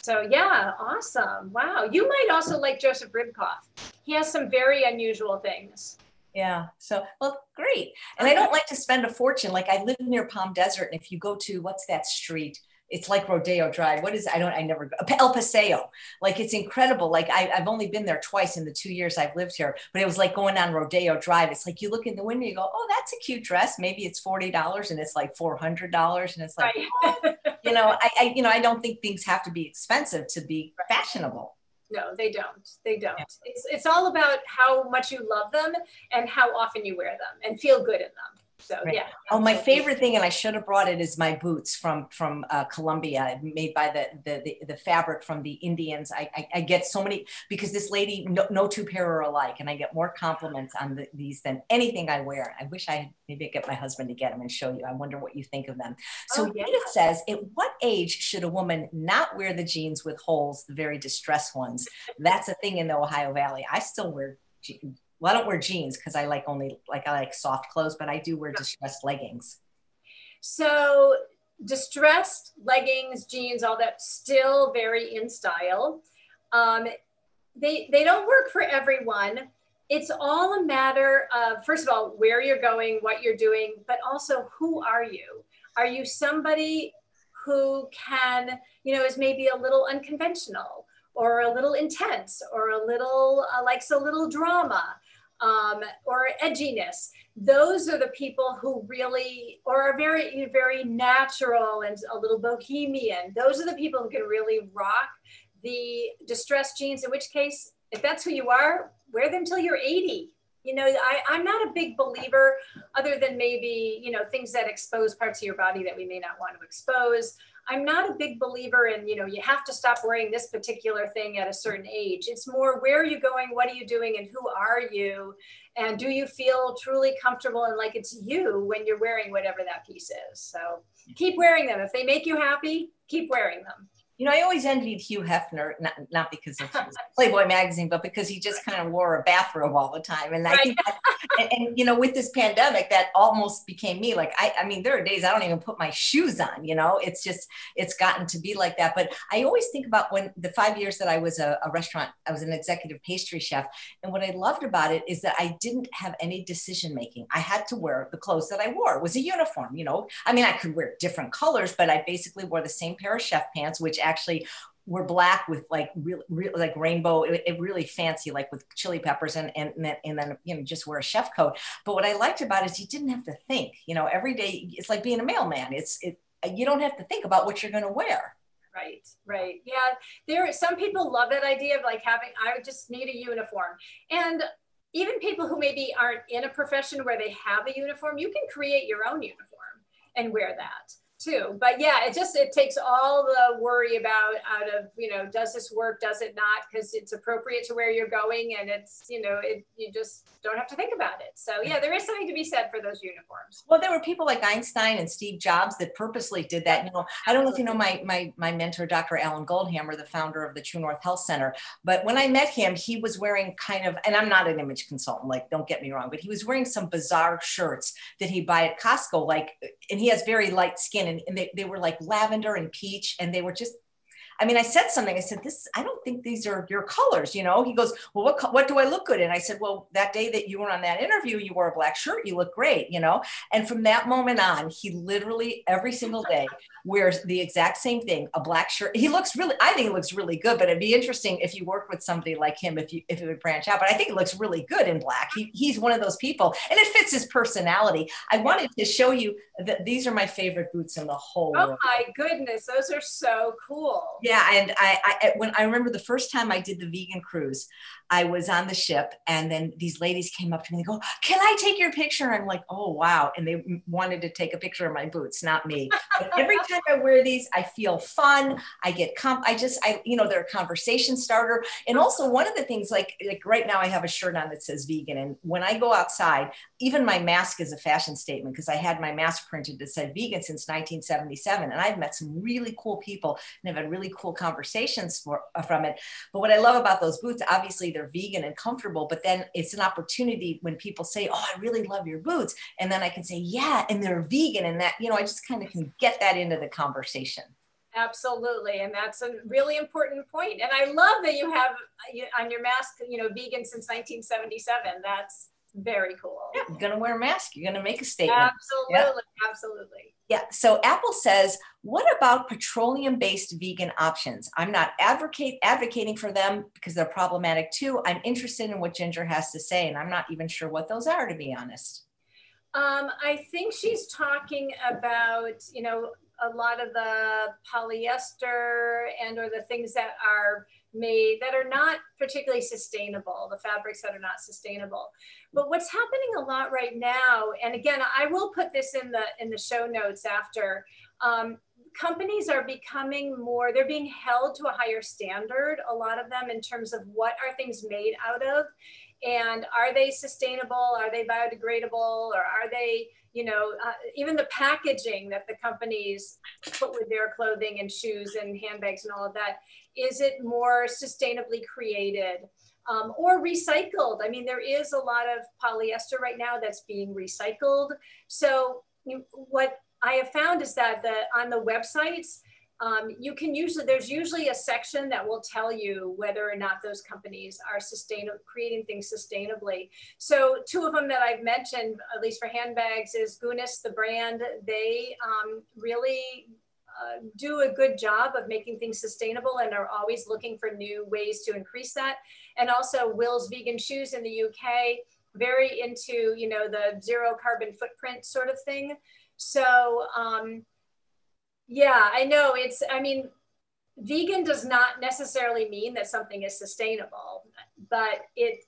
So yeah, awesome. Wow. You might also like Joseph Ribkoff. He has some very unusual things. Yeah. So, well, great. And I don't like to spend a fortune. Like I live near Palm Desert, and if you go to, what's that street? It's like Rodeo Drive. What is, I don't, I never, El Paseo. Like, it's incredible. Like I, I've only been there twice in the two years I've lived here, but it was like going on Rodeo Drive. It's like, you look in the window, you go, oh, that's a cute dress. Maybe it's forty dollars and it's like four hundred dollars. And it's like, right. oh. you know, I, I, you know, I don't think things have to be expensive to be fashionable. No, they don't. They don't. Yeah. It's, it's all about how much you love them and how often you wear them and feel good in them. So, right. yeah. Oh, my favorite thing, and I should have brought it, is my boots from, from uh, Columbia, made by the, the, the, the fabric from the Indians. I, I, I get so many, because this lady, no, no two pair are alike. And I get more compliments on the, these than anything I wear. I wish I had, maybe I'd get my husband to get them and show you. I wonder what you think of them. So oh, yeah. It says, at what age should a woman not wear the jeans with holes, the very distressed ones? That's a thing in the Ohio Valley. I still wear jeans. Well, I don't wear jeans because I like only like I like soft clothes, but I do wear distressed leggings. So distressed leggings, jeans, all that, still very in style. Um, they they don't work for everyone. It's all a matter of, first of all, where you're going, what you're doing, but also who are you? Are you somebody who can, you know, is maybe a little unconventional, or a little intense, or a little uh, likes a little drama, um, or edginess? Those are the people who really, or are very, very natural and a little bohemian. Those are the people who can really rock the distressed jeans, in which case, if that's who you are, wear them till you're eighty. You know, I, I'm not a big believer, other than maybe, you know, things that expose parts of your body that we may not want to expose. I'm not a big believer in, you know, you have to stop wearing this particular thing at a certain age. It's more, where are you going? What are you doing? And who are you? And do you feel truly comfortable and like it's you when you're wearing whatever that piece is? So keep wearing them. If they make you happy, keep wearing them. You know, I always envied Hugh Hefner, not, not because of Playboy magazine, but because he just kind of wore a bathrobe all the time. And I think that, and, and, you know, with this pandemic, that almost became me. Like, I, I mean, there are days I don't even put my shoes on, you know, it's just, it's gotten to be like that. But I always think about when the five years that I was a, a restaurant, I was an executive pastry chef. And what I loved about it is that I didn't have any decision making. I had to wear the clothes that I wore. It was a uniform, you know, I mean, I could wear different colors, but I basically wore the same pair of chef pants, which actually were black with like real, real like rainbow, it, it really fancy, like with chili peppers, and, and, and then, and then, you know, just wear a chef coat. But what I liked about it is you didn't have to think, you know, every day, it's like being a mailman. It's, it, you don't have to think about what you're going to wear. Right, right. Yeah. There are some people love that idea of like having, I just need a uniform. And even people who maybe aren't in a profession where they have a uniform, you can create your own uniform and wear that too. But yeah, it just, it takes all the worry about out of, you know, does this work, does it not? Because it's appropriate to where you're going, and it's, you know, it, you just don't have to think about it. So yeah, there is something to be said for those uniforms. Well, there were people like Einstein and Steve Jobs that purposely did that. You know, I don't know if you know my, my, my mentor, Doctor Alan Goldhammer, the founder of the True North Health Center, but when I met him, he was wearing kind of, and I'm not an image consultant, like, don't get me wrong, but he was wearing some bizarre shirts that he buy at Costco, like, and he has very light skin, and, and they, they were like lavender and peach, and they were just, I mean, I said something, I said, this, I don't think these are your colors, you know? He goes, well, what, what do I look good in? I said, well, that day that you were on that interview, you wore a black shirt, you look great, you know? And from that moment on, he literally every single day wears the exact same thing, a black shirt. He looks really, I think he looks really good, but it'd be interesting if you worked with somebody like him, if you, if it would branch out, but I think he looks really good in black. He, he's one of those people, and it fits his personality. I wanted to show you that these are my favorite boots in the whole world. Oh my goodness, those are so cool. Yeah. Yeah, and I, I when I remember the first time I did the vegan cruise, I was on the ship, and then these ladies came up to me and they go, "Can I take your picture?" And I'm like, "Oh wow!" And they wanted to take a picture of my boots, not me. But every time I wear these, I feel fun. I get comp. I just, I you know, they're a conversation starter. And also one of the things, like like right now, I have a shirt on that says vegan, and when I go outside, even my mask is a fashion statement because I had my mask printed that said vegan since nineteen seventy-seven, and I've met some really cool people and I've had really cool cool conversations for, from it. But what I love about those boots, obviously they're vegan and comfortable, but then it's an opportunity when people say, oh, I really love your boots. And then I can say, yeah, and they're vegan. And that, you know, I just kind of can get that into the conversation. Absolutely. And that's a really important point. And I love that you have on your mask, you know, vegan since nineteen seventy-seven. That's very cool. Yeah, you're going to wear a mask. You're going to make a statement. Absolutely. Yeah. Absolutely. Yeah. So Apple says, what about petroleum-based vegan options? I'm not advocate advocating for them because they're problematic too. I'm interested in what Ginger has to say, and I'm not even sure what those are, to be honest. Um, I think she's talking about, you know, a lot of the polyester and or the things that are made that are not particularly sustainable, the fabrics that are not sustainable. But what's happening a lot right now, and again, I will put this in the in the show notes after, um, companies are becoming more, they're being held to a higher standard, a lot of them, in terms of what are things made out of, and are they sustainable, are they biodegradable, or are they, you know, uh, even the packaging that the companies put with their clothing and shoes and handbags and all of that, is it more sustainably created um, or recycled? I mean, there is a lot of polyester right now that's being recycled. So you, what I have found is that the, on the websites, um, you can usually, there's usually a section that will tell you whether or not those companies are sustainable, creating things sustainably. So two of them that I've mentioned, at least for handbags, is Gunis, the brand. They um, really uh, do a good job of making things sustainable and are always looking for new ways to increase that. And also Will's Vegan Shoes in the U K, very into, you know, the zero carbon footprint sort of thing. So, um, yeah, I know it's, I mean, vegan does not necessarily mean that something is sustainable, but it,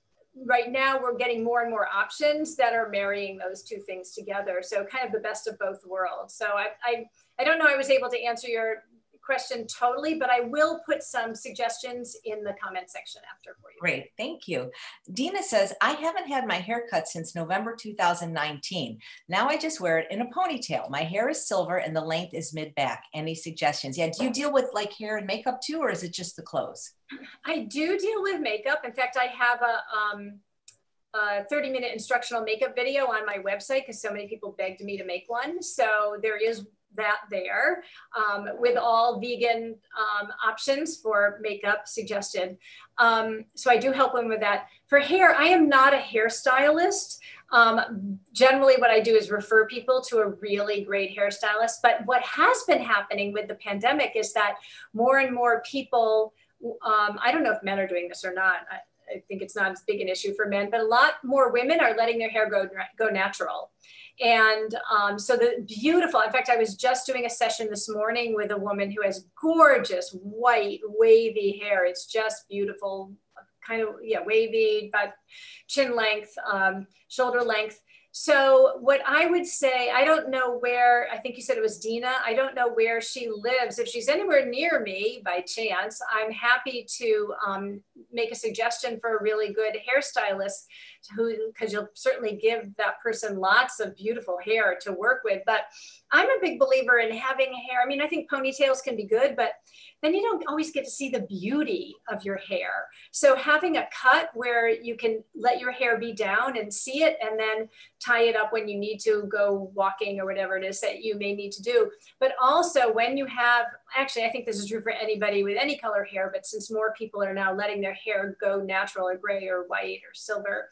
right now we're getting more and more options that are marrying those two things together. So kind of the best of both worlds. So I, I, I don't know I was able to answer your question totally, but I will put some suggestions in the comment section after for you. Great, thank you. Dina says, I haven't had my hair cut since November two thousand nineteen. Now I just wear it in a ponytail. My hair is silver and the length is mid-back. Any suggestions? Yeah, do you deal with like hair and makeup too, or is it just the clothes? I do deal with makeup. In fact, I have a, um, a thirty minute instructional makeup video on my website because so many people begged me to make one. So there is that there um, with all vegan um, options for makeup suggested. Um, so I do help them with that. For hair, I am not a hairstylist. Um, generally what I do is refer people to a really great hairstylist, but what has been happening with the pandemic is that more and more people, um, I don't know if men are doing this or not, I, I think it's not as big an issue for men, but a lot more women are letting their hair go, go natural. And um, so the beautiful, in fact, I was just doing a session this morning with a woman who has gorgeous white wavy hair. It's just beautiful, kind of, yeah, wavy, but chin length, um, shoulder length. So what I would say, I don't know where, I think you said it was Dina. I don't know where she lives. If she's anywhere near me by chance, I'm happy to um, make a suggestion for a really good hairstylist who, because you'll certainly give that person lots of beautiful hair to work with. But I'm a big believer in having hair. I mean, I think ponytails can be good, but then you don't always get to see the beauty of your hair. So having a cut where you can let your hair be down and see it and then tie it up when you need to go walking or whatever it is that you may need to do. But also when you have, actually, I think this is true for anybody with any color hair, but since more people are now letting their hair go natural or gray or white or silver,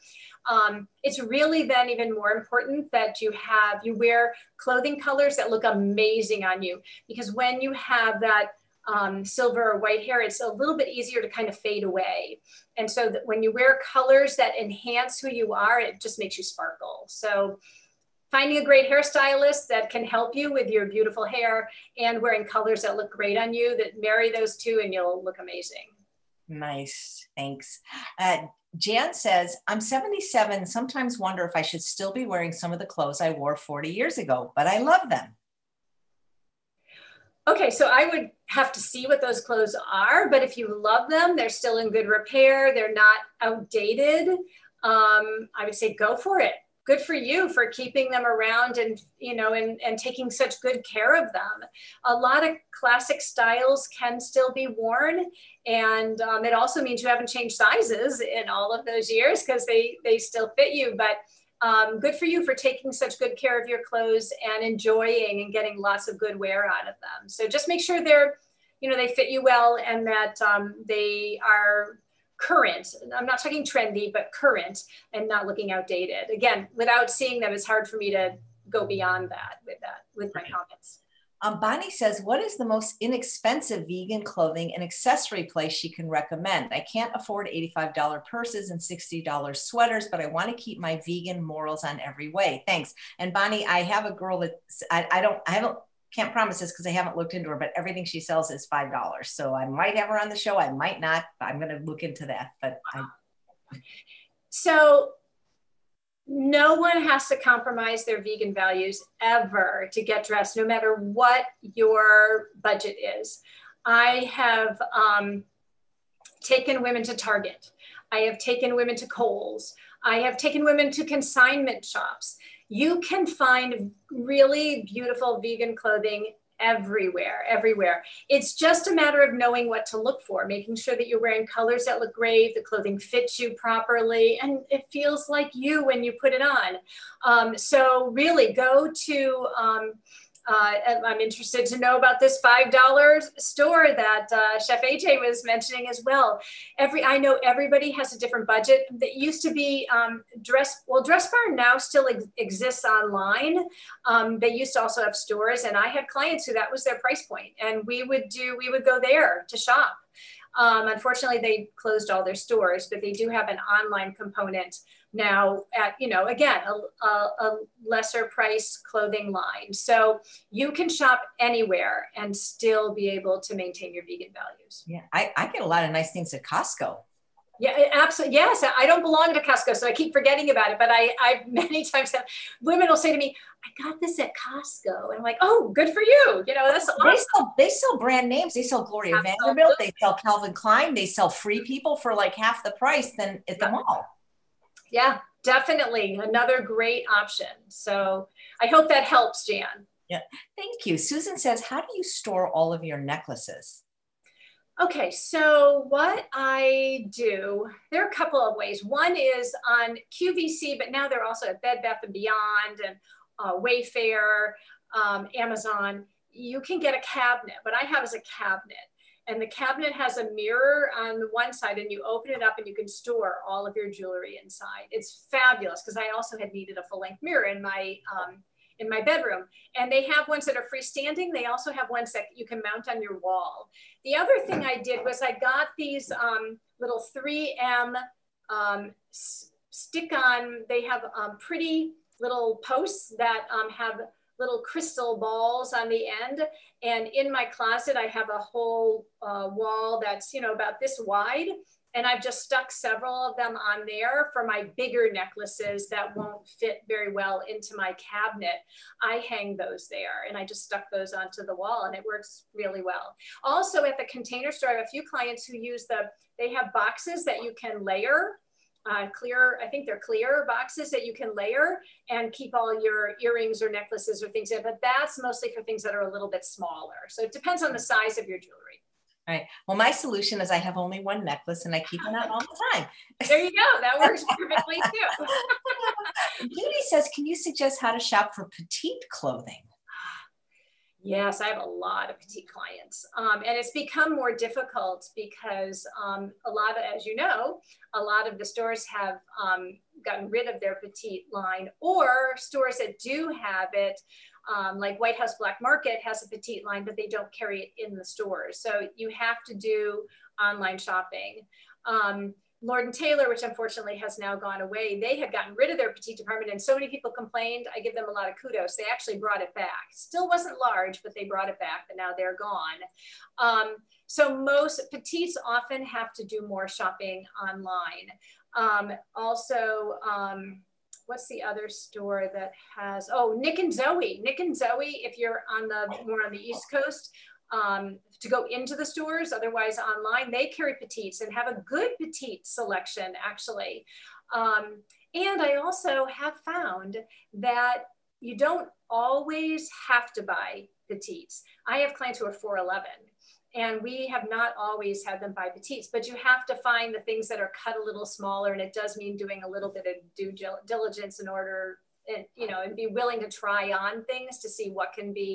um, it's really then even more important that you have, you wear clothing colors that look amazing on you. Because when you have that um, silver or white hair, it's a little bit easier to kind of fade away. And so that when you wear colors that enhance who you are, it just makes you sparkle. So finding a great hairstylist that can help you with your beautiful hair and wearing colors that look great on you, that marry those two and you'll look amazing. Nice, thanks. Uh, Jan says, I'm seventy-seven, sometimes wonder if I should still be wearing some of the clothes I wore forty years ago, but I love them. Okay, so I would have to see what those clothes are, but if you love them, they're still in good repair, they're not outdated, um, I would say go for it. Good for you for keeping them around and, you know, and, and taking such good care of them. A lot of classic styles can still be worn. And um, it also means you haven't changed sizes in all of those years because they, they still fit you. But um, good for you for taking such good care of your clothes and enjoying and getting lots of good wear out of them. So just make sure they're, you know, they fit you well and that um, they are current, I'm not talking trendy, but current and not looking outdated. Again, without seeing them, it's hard for me to go beyond that with that, with my comments. Um, Bonnie says, what is the most inexpensive vegan clothing and accessory place she can recommend? I can't afford eighty-five dollar purses and sixty dollar sweaters, but I want to keep my vegan morals on every way. Thanks. And Bonnie, I have a girl that I, I don't, I haven't, can't promise this because I haven't looked into her, but everything she sells is five dollars. So I might have her on the show. I might not, but I'm going to look into that. But I... So no one has to compromise their vegan values ever to get dressed, no matter what your budget is. I have um, taken women to Target. I have taken women to Kohl's. I have taken women to consignment shops. You can find really beautiful vegan clothing everywhere, everywhere. It's just a matter of knowing what to look for, making sure that you're wearing colors that look great, the clothing fits you properly, and it feels like you when you put it on. Um, so really go to, um, uh, I'm interested to know about this five dollar store that uh, Chef A J was mentioning as well. Every, I know everybody has a different budget. That used to be um, dress, well, Dressbarn now still ex exists online. Um, they used to also have stores, and I had clients who that was their price point, and we would do, we would go there to shop. Um, unfortunately, they closed all their stores, but they do have an online component now at, you know, again, a, a, a lesser price clothing line. So you can shop anywhere and still be able to maintain your vegan values. Yeah, I, I get a lot of nice things at Costco. Yeah, absolutely. Yes, I don't belong to Costco, so I keep forgetting about it. But I, I many times have, women will say to me, "I got this at Costco," and I'm like, "Oh, good for you!" You know, that's they awesome. Sell, they sell brand names. They sell Gloria absolutely. Vanderbilt. They sell Calvin Klein. They sell Free People for like half the price than at the yeah. mall. Yeah, definitely another great option. So I hope that helps, Jan. Yeah, thank you. Susan says, "How do you store all of your necklaces?" Okay, so what I do, there are a couple of ways. One is on Q V C, but now they're also at Bed Bath and Beyond and uh, Wayfair, um, Amazon. You can get a cabinet. What I have is a cabinet. And the cabinet has a mirror on the one side, and you open it up and you can store all of your jewelry inside. It's fabulous because I also had needed a full-length mirror in my um, in my bedroom. And they have ones that are freestanding. They also have ones that you can mount on your wall. The other thing I did was I got these um, little three M um, stick-on, they have um, pretty little posts that um, have little crystal balls on the end. And in my closet, I have a whole uh, wall that's, you know, about this wide. And I've just stuck several of them on there for my bigger necklaces that won't fit very well into my cabinet. I hang those there, and I just stuck those onto the wall, and it works really well. Also at the Container Store, I have a few clients who use the, they have boxes that you can layer, uh, clear, I think they're clear boxes that you can layer and keep all your earrings or necklaces or things in, but that's mostly for things that are a little bit smaller. So it depends on the size of your jewelry. All right. Well, my solution is I have only one necklace and I keep it on all the time. There you go. That works perfectly too. Judy says, can you suggest how to shop for petite clothing? Yes, I have a lot of petite clients. Um, and it's become more difficult because um, a lot of, as you know, a lot of the stores have um, gotten rid of their petite line, or stores that do have it, um, like White House Black Market has a petite line, but they don't carry it in the stores. So you have to do online shopping. Um, Lord and Taylor, which unfortunately has now gone away, they had gotten rid of their petite department, and so many people complained. I give them a lot of kudos. They actually brought it back. Still wasn't large, but they brought it back, and now they're gone. Um, so most petites often have to do more shopping online. Um, also, um, what's the other store that has, oh, Nick and Zoe. Nick and Zoe, if you're on the more on the East Coast, Um, to go into the stores, otherwise online, they carry petites and have a good petite selection actually. Um, and I also have found that you don't always have to buy petites. I have clients who are four eleven and we have not always had them buy petites, but you have to find the things that are cut a little smaller, and it does mean doing a little bit of due diligence in order, and, you know, and be willing to try on things to see what can be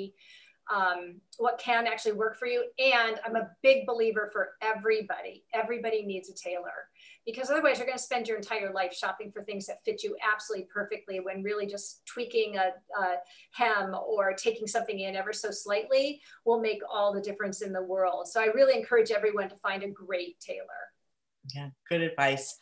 Um, what can actually work for you. And I'm a big believer for everybody. Everybody needs a tailor. because otherwise you're going to spend your entire life shopping for things that fit you absolutely perfectly when really just tweaking a, a hem or taking something in ever so slightly will make all the difference in the world. So I really encourage everyone to find a great tailor. Yeah, good advice.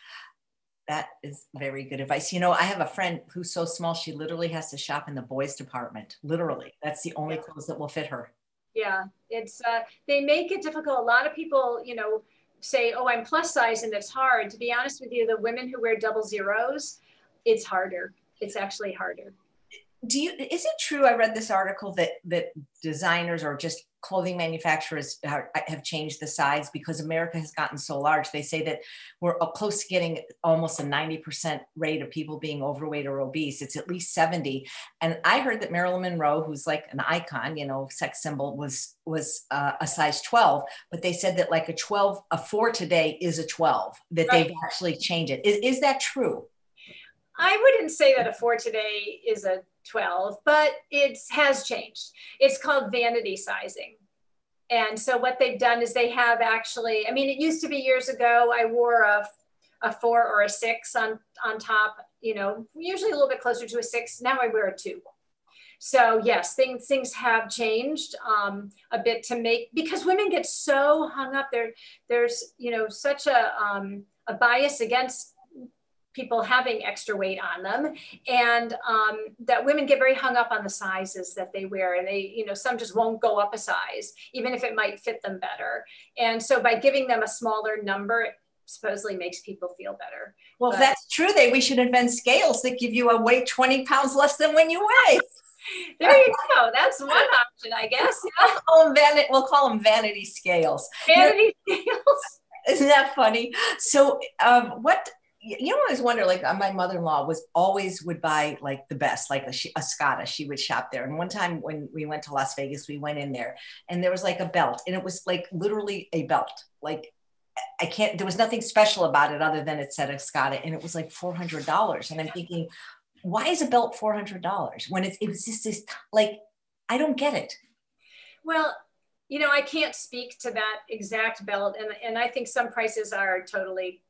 That is very good advice. You know, I have a friend who's so small, she literally has to shop in the boys department. Literally, that's the only yeah. clothes that will fit her. Yeah, it's, uh, they make it difficult. A lot of people, you know, say, oh, I'm plus size and it's hard. To be honest with you, the women who wear double zeros, it's harder. It's actually harder. Do you, is it true, I read this article that, that designers or just clothing manufacturers are, have changed the size because America has gotten so large? They say that we're close to getting almost a ninety percent rate of people being overweight or obese. It's at least seventy. And I heard that Marilyn Monroe, who's like an icon, you know, sex symbol, was was uh, a size twelve, but they said that like a twelve, a four today is a twelve, that right. they've actually changed it. Is, is that true? I wouldn't say that a four today is a twelve, but it has changed. It's called vanity sizing. And so what they've done is they have actually, I mean, it used to be years ago, I wore a, a four or a six on, on top, you know, usually a little bit closer to a six. Now I wear a two. So yes, things, things have changed um, a bit to make, because women get so hung up there. There's, you know, such a, um, a bias against people having extra weight on them, and um, that women get very hung up on the sizes that they wear, and they, you know, some just won't go up a size, even if it might fit them better. And so by giving them a smaller number, it supposedly makes people feel better. Well, but if that's true, then we should invent scales that give you a weight twenty pounds less than when you weigh. There you go. That's one option, I guess. Yeah. We'll call them vanity, we'll call them vanity scales. Vanity now, scales. Isn't that funny? So um, what... You know, I always wonder, like my mother-in-law was always would buy like the best, like a Escada, she would shop there. And one time when we went to Las Vegas, we went in there and there was like a belt, and it was like literally a belt. Like I can't, there was nothing special about it other than it said Escada, and it was like four hundred dollars. And I'm thinking, why is a belt four hundred dollars when it's, it was just this, like, I don't get it. Well, you know, I can't speak to that exact belt. And, and I think some prices are totally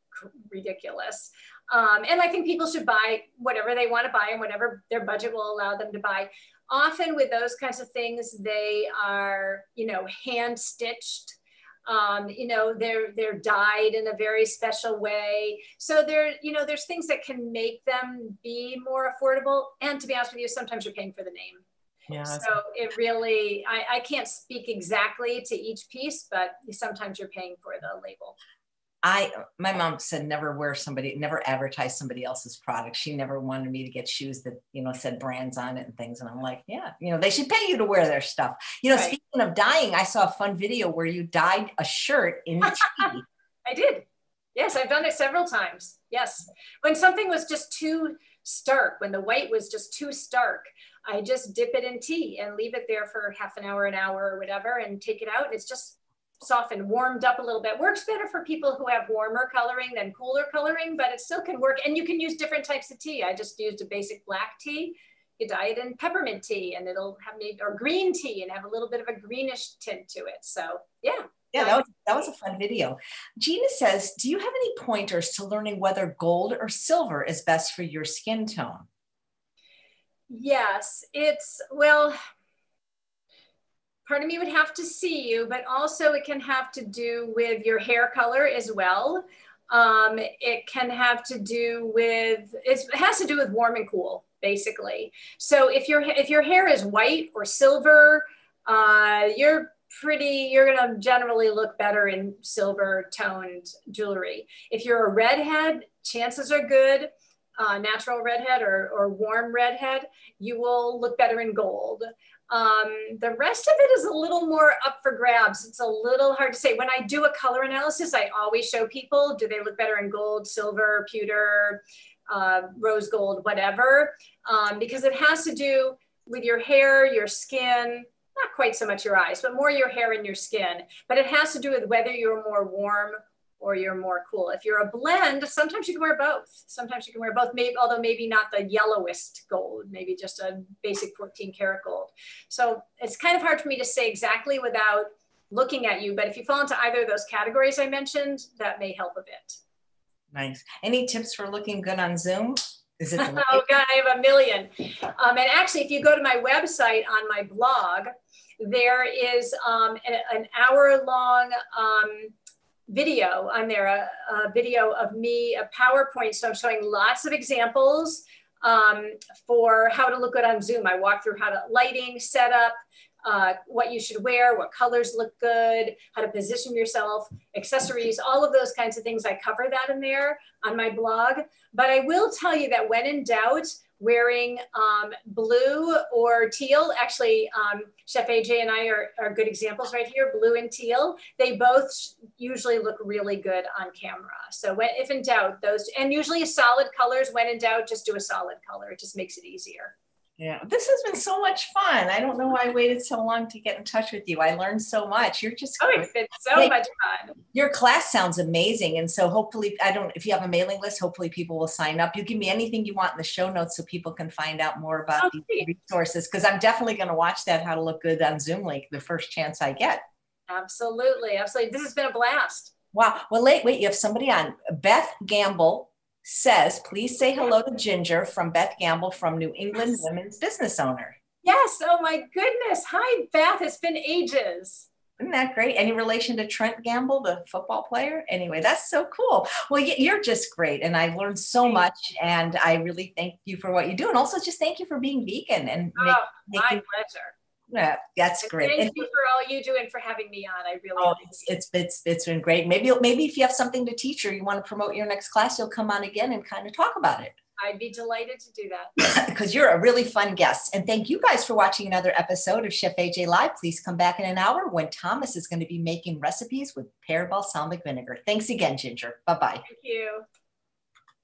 ridiculous. Um, and I think people should buy whatever they want to buy and whatever their budget will allow them to buy. Often with those kinds of things, they are, you know, hand stitched, um, you know, they're, they're dyed in a very special way. So there, you know, there's things that can make them be more affordable. And to be honest with you, sometimes you're paying for the name. Yeah, so it really, I, I can't speak exactly to each piece, but sometimes you're paying for the label. I, my mom said, never wear somebody, never advertise somebody else's product. She never wanted me to get shoes that, you know, said brands on it and things. And I'm like, yeah, you know, they should pay you to wear their stuff. You know, right. Speaking of dyeing, I saw a fun video where you dyed a shirt in tea. I did. Yes. I've done it several times. Yes. When something was just too stark, when the white was just too stark, I just dip it in tea and leave it there for half an hour, an hour or whatever, and take it out. It's just softened, warmed up a little bit. Works better for people who have warmer coloring than cooler coloring, but it still can work. And you can use different types of tea. I just used a basic black tea. You dye it in peppermint tea and it'll have, maybe, or green tea, and have a little bit of a greenish tint to it. So yeah. Yeah, that was, that was a fun video. Gina says, do you have any pointers to learning whether gold or silver is best for your skin tone? Yes, it's, well, part of me would have to see you, but also it can have to do with your hair color as well. Um, it can have to do with, it's, it has to do with warm and cool, basically. So if your, if your hair is white or silver, uh, you're pretty, you're gonna generally look better in silver toned jewelry. If you're a redhead, chances are good, uh, natural redhead or, or warm redhead, you will look better in gold. Um, the rest of it is a little more up for grabs. It's a little hard to say. When I do a color analysis, I always show people, do they look better in gold, silver, pewter, uh, rose gold, whatever, um, because it has to do with your hair, your skin, not quite so much your eyes, but more your hair and your skin. But it has to do with whether you're more warm or you're more cool. If you're a blend, sometimes you can wear both. Sometimes you can wear both, maybe, although maybe not the yellowest gold, maybe just a basic fourteen karat gold. So it's kind of hard for me to say exactly without looking at you, but if you fall into either of those categories I mentioned, that may help a bit. Nice. Any tips for looking good on Zoom? Is it the oh God, I have a million. Um, and actually, if you go to my website on my blog, there is um, an, an hour long um, video on there, a, a video of me, a PowerPoint. So I'm showing lots of examples um, for how to look good on Zoom. I walk through how to lighting, setup, uh, what you should wear, what colors look good, how to position yourself, accessories, all of those kinds of things. I cover that in there on my blog. But I will tell you that when in doubt, wearing um, blue or teal, actually um, Chef A J and I are, are good examples right here, blue and teal. They both usually look really good on camera. So when, if in doubt, those, and usually solid colors, when in doubt, just do a solid color. It just makes it easier. Yeah, this has been so much fun. I don't know why I waited so long to get in touch with you. I learned so much. You're just oh, it's been so hey, much fun. Your class sounds amazing, and so hopefully, I don't. If you have a mailing list, hopefully people will sign up. You give me anything you want in the show notes so people can find out more about oh, these great. resources. Because I'm definitely going to watch that How to Look Good on Zoom link the first chance I get. Absolutely, absolutely. This has been a blast. Wow. Well, wait, wait. You have somebody on. Beth Gamble says, please say hello to Ginger from Beth Gamble from New England yes. Women's Business Owner. Yes. Oh my goodness. Hi, Beth. It's been ages. Isn't that great? Any relation to Trent Gamble, the football player? Anyway, that's so cool. Well, you're just great. And I've learned so much, and I really thank you for what you do. And also just thank you for being vegan. And oh, make, make my you- pleasure. Yeah, that's great. Thank you for all you do and for having me on. I really oh, it's, it's it's it's been great. Maybe maybe if you have something to teach or you want to promote your next class, you'll come on again and kind of talk about it. I'd be delighted to do that. Because you're a really fun guest. And thank you guys for watching another episode of Chef A J Live. Please come back in an hour when Thomas is going to be making recipes with pear balsamic vinegar. Thanks again, Ginger. Bye-bye. Thank you.